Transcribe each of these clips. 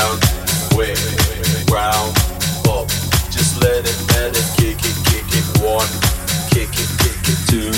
down, way, round, up. Just let it, kick it, one, kick it, two.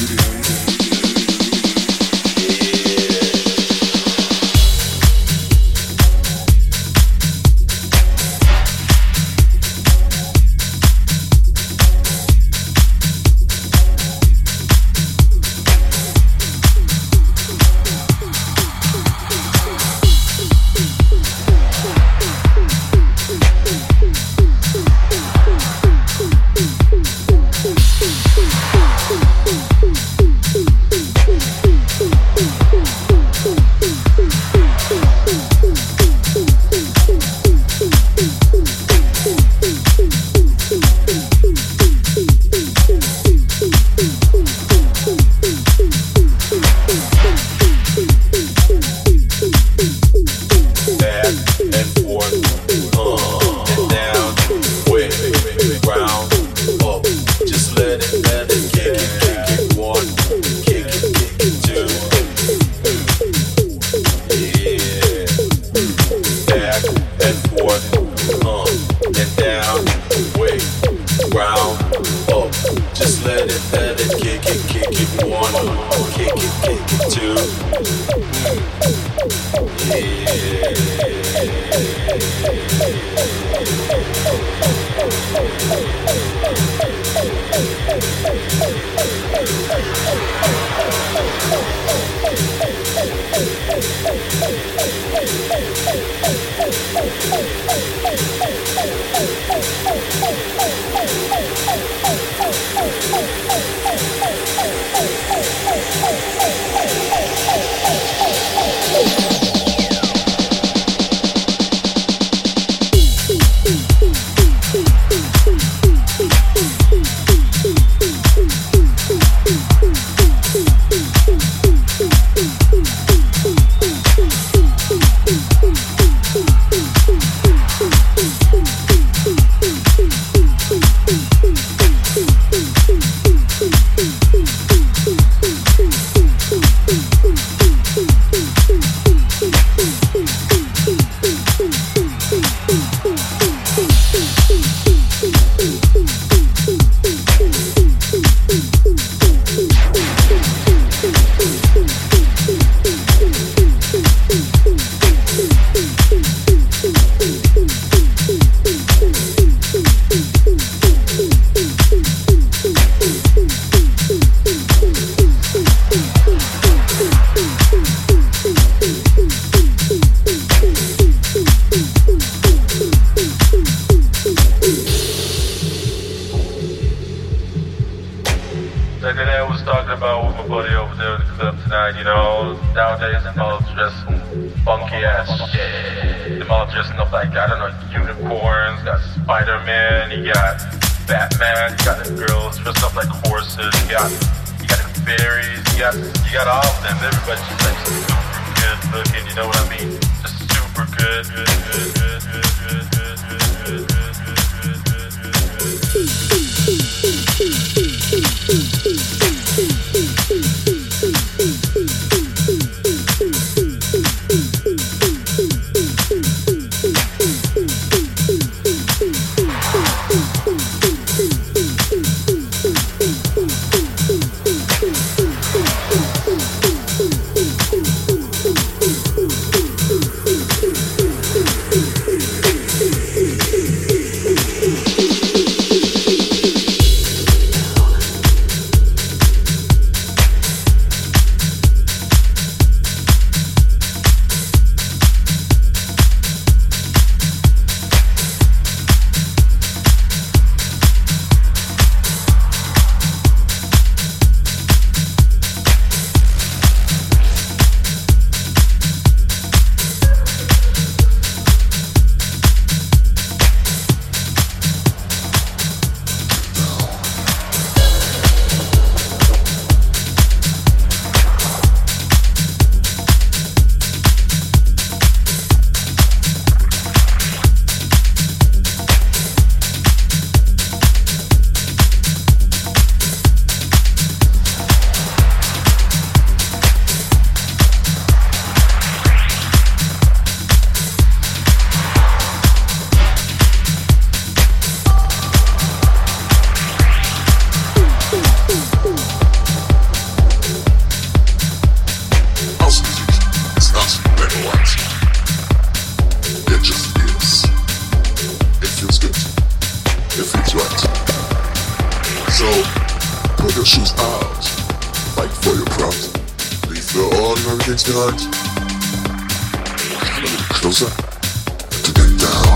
kids you like. A little closer to get down.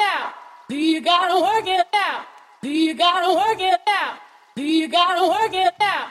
out? Do you gotta work it out? Do you gotta work it out? Do you gotta work it out?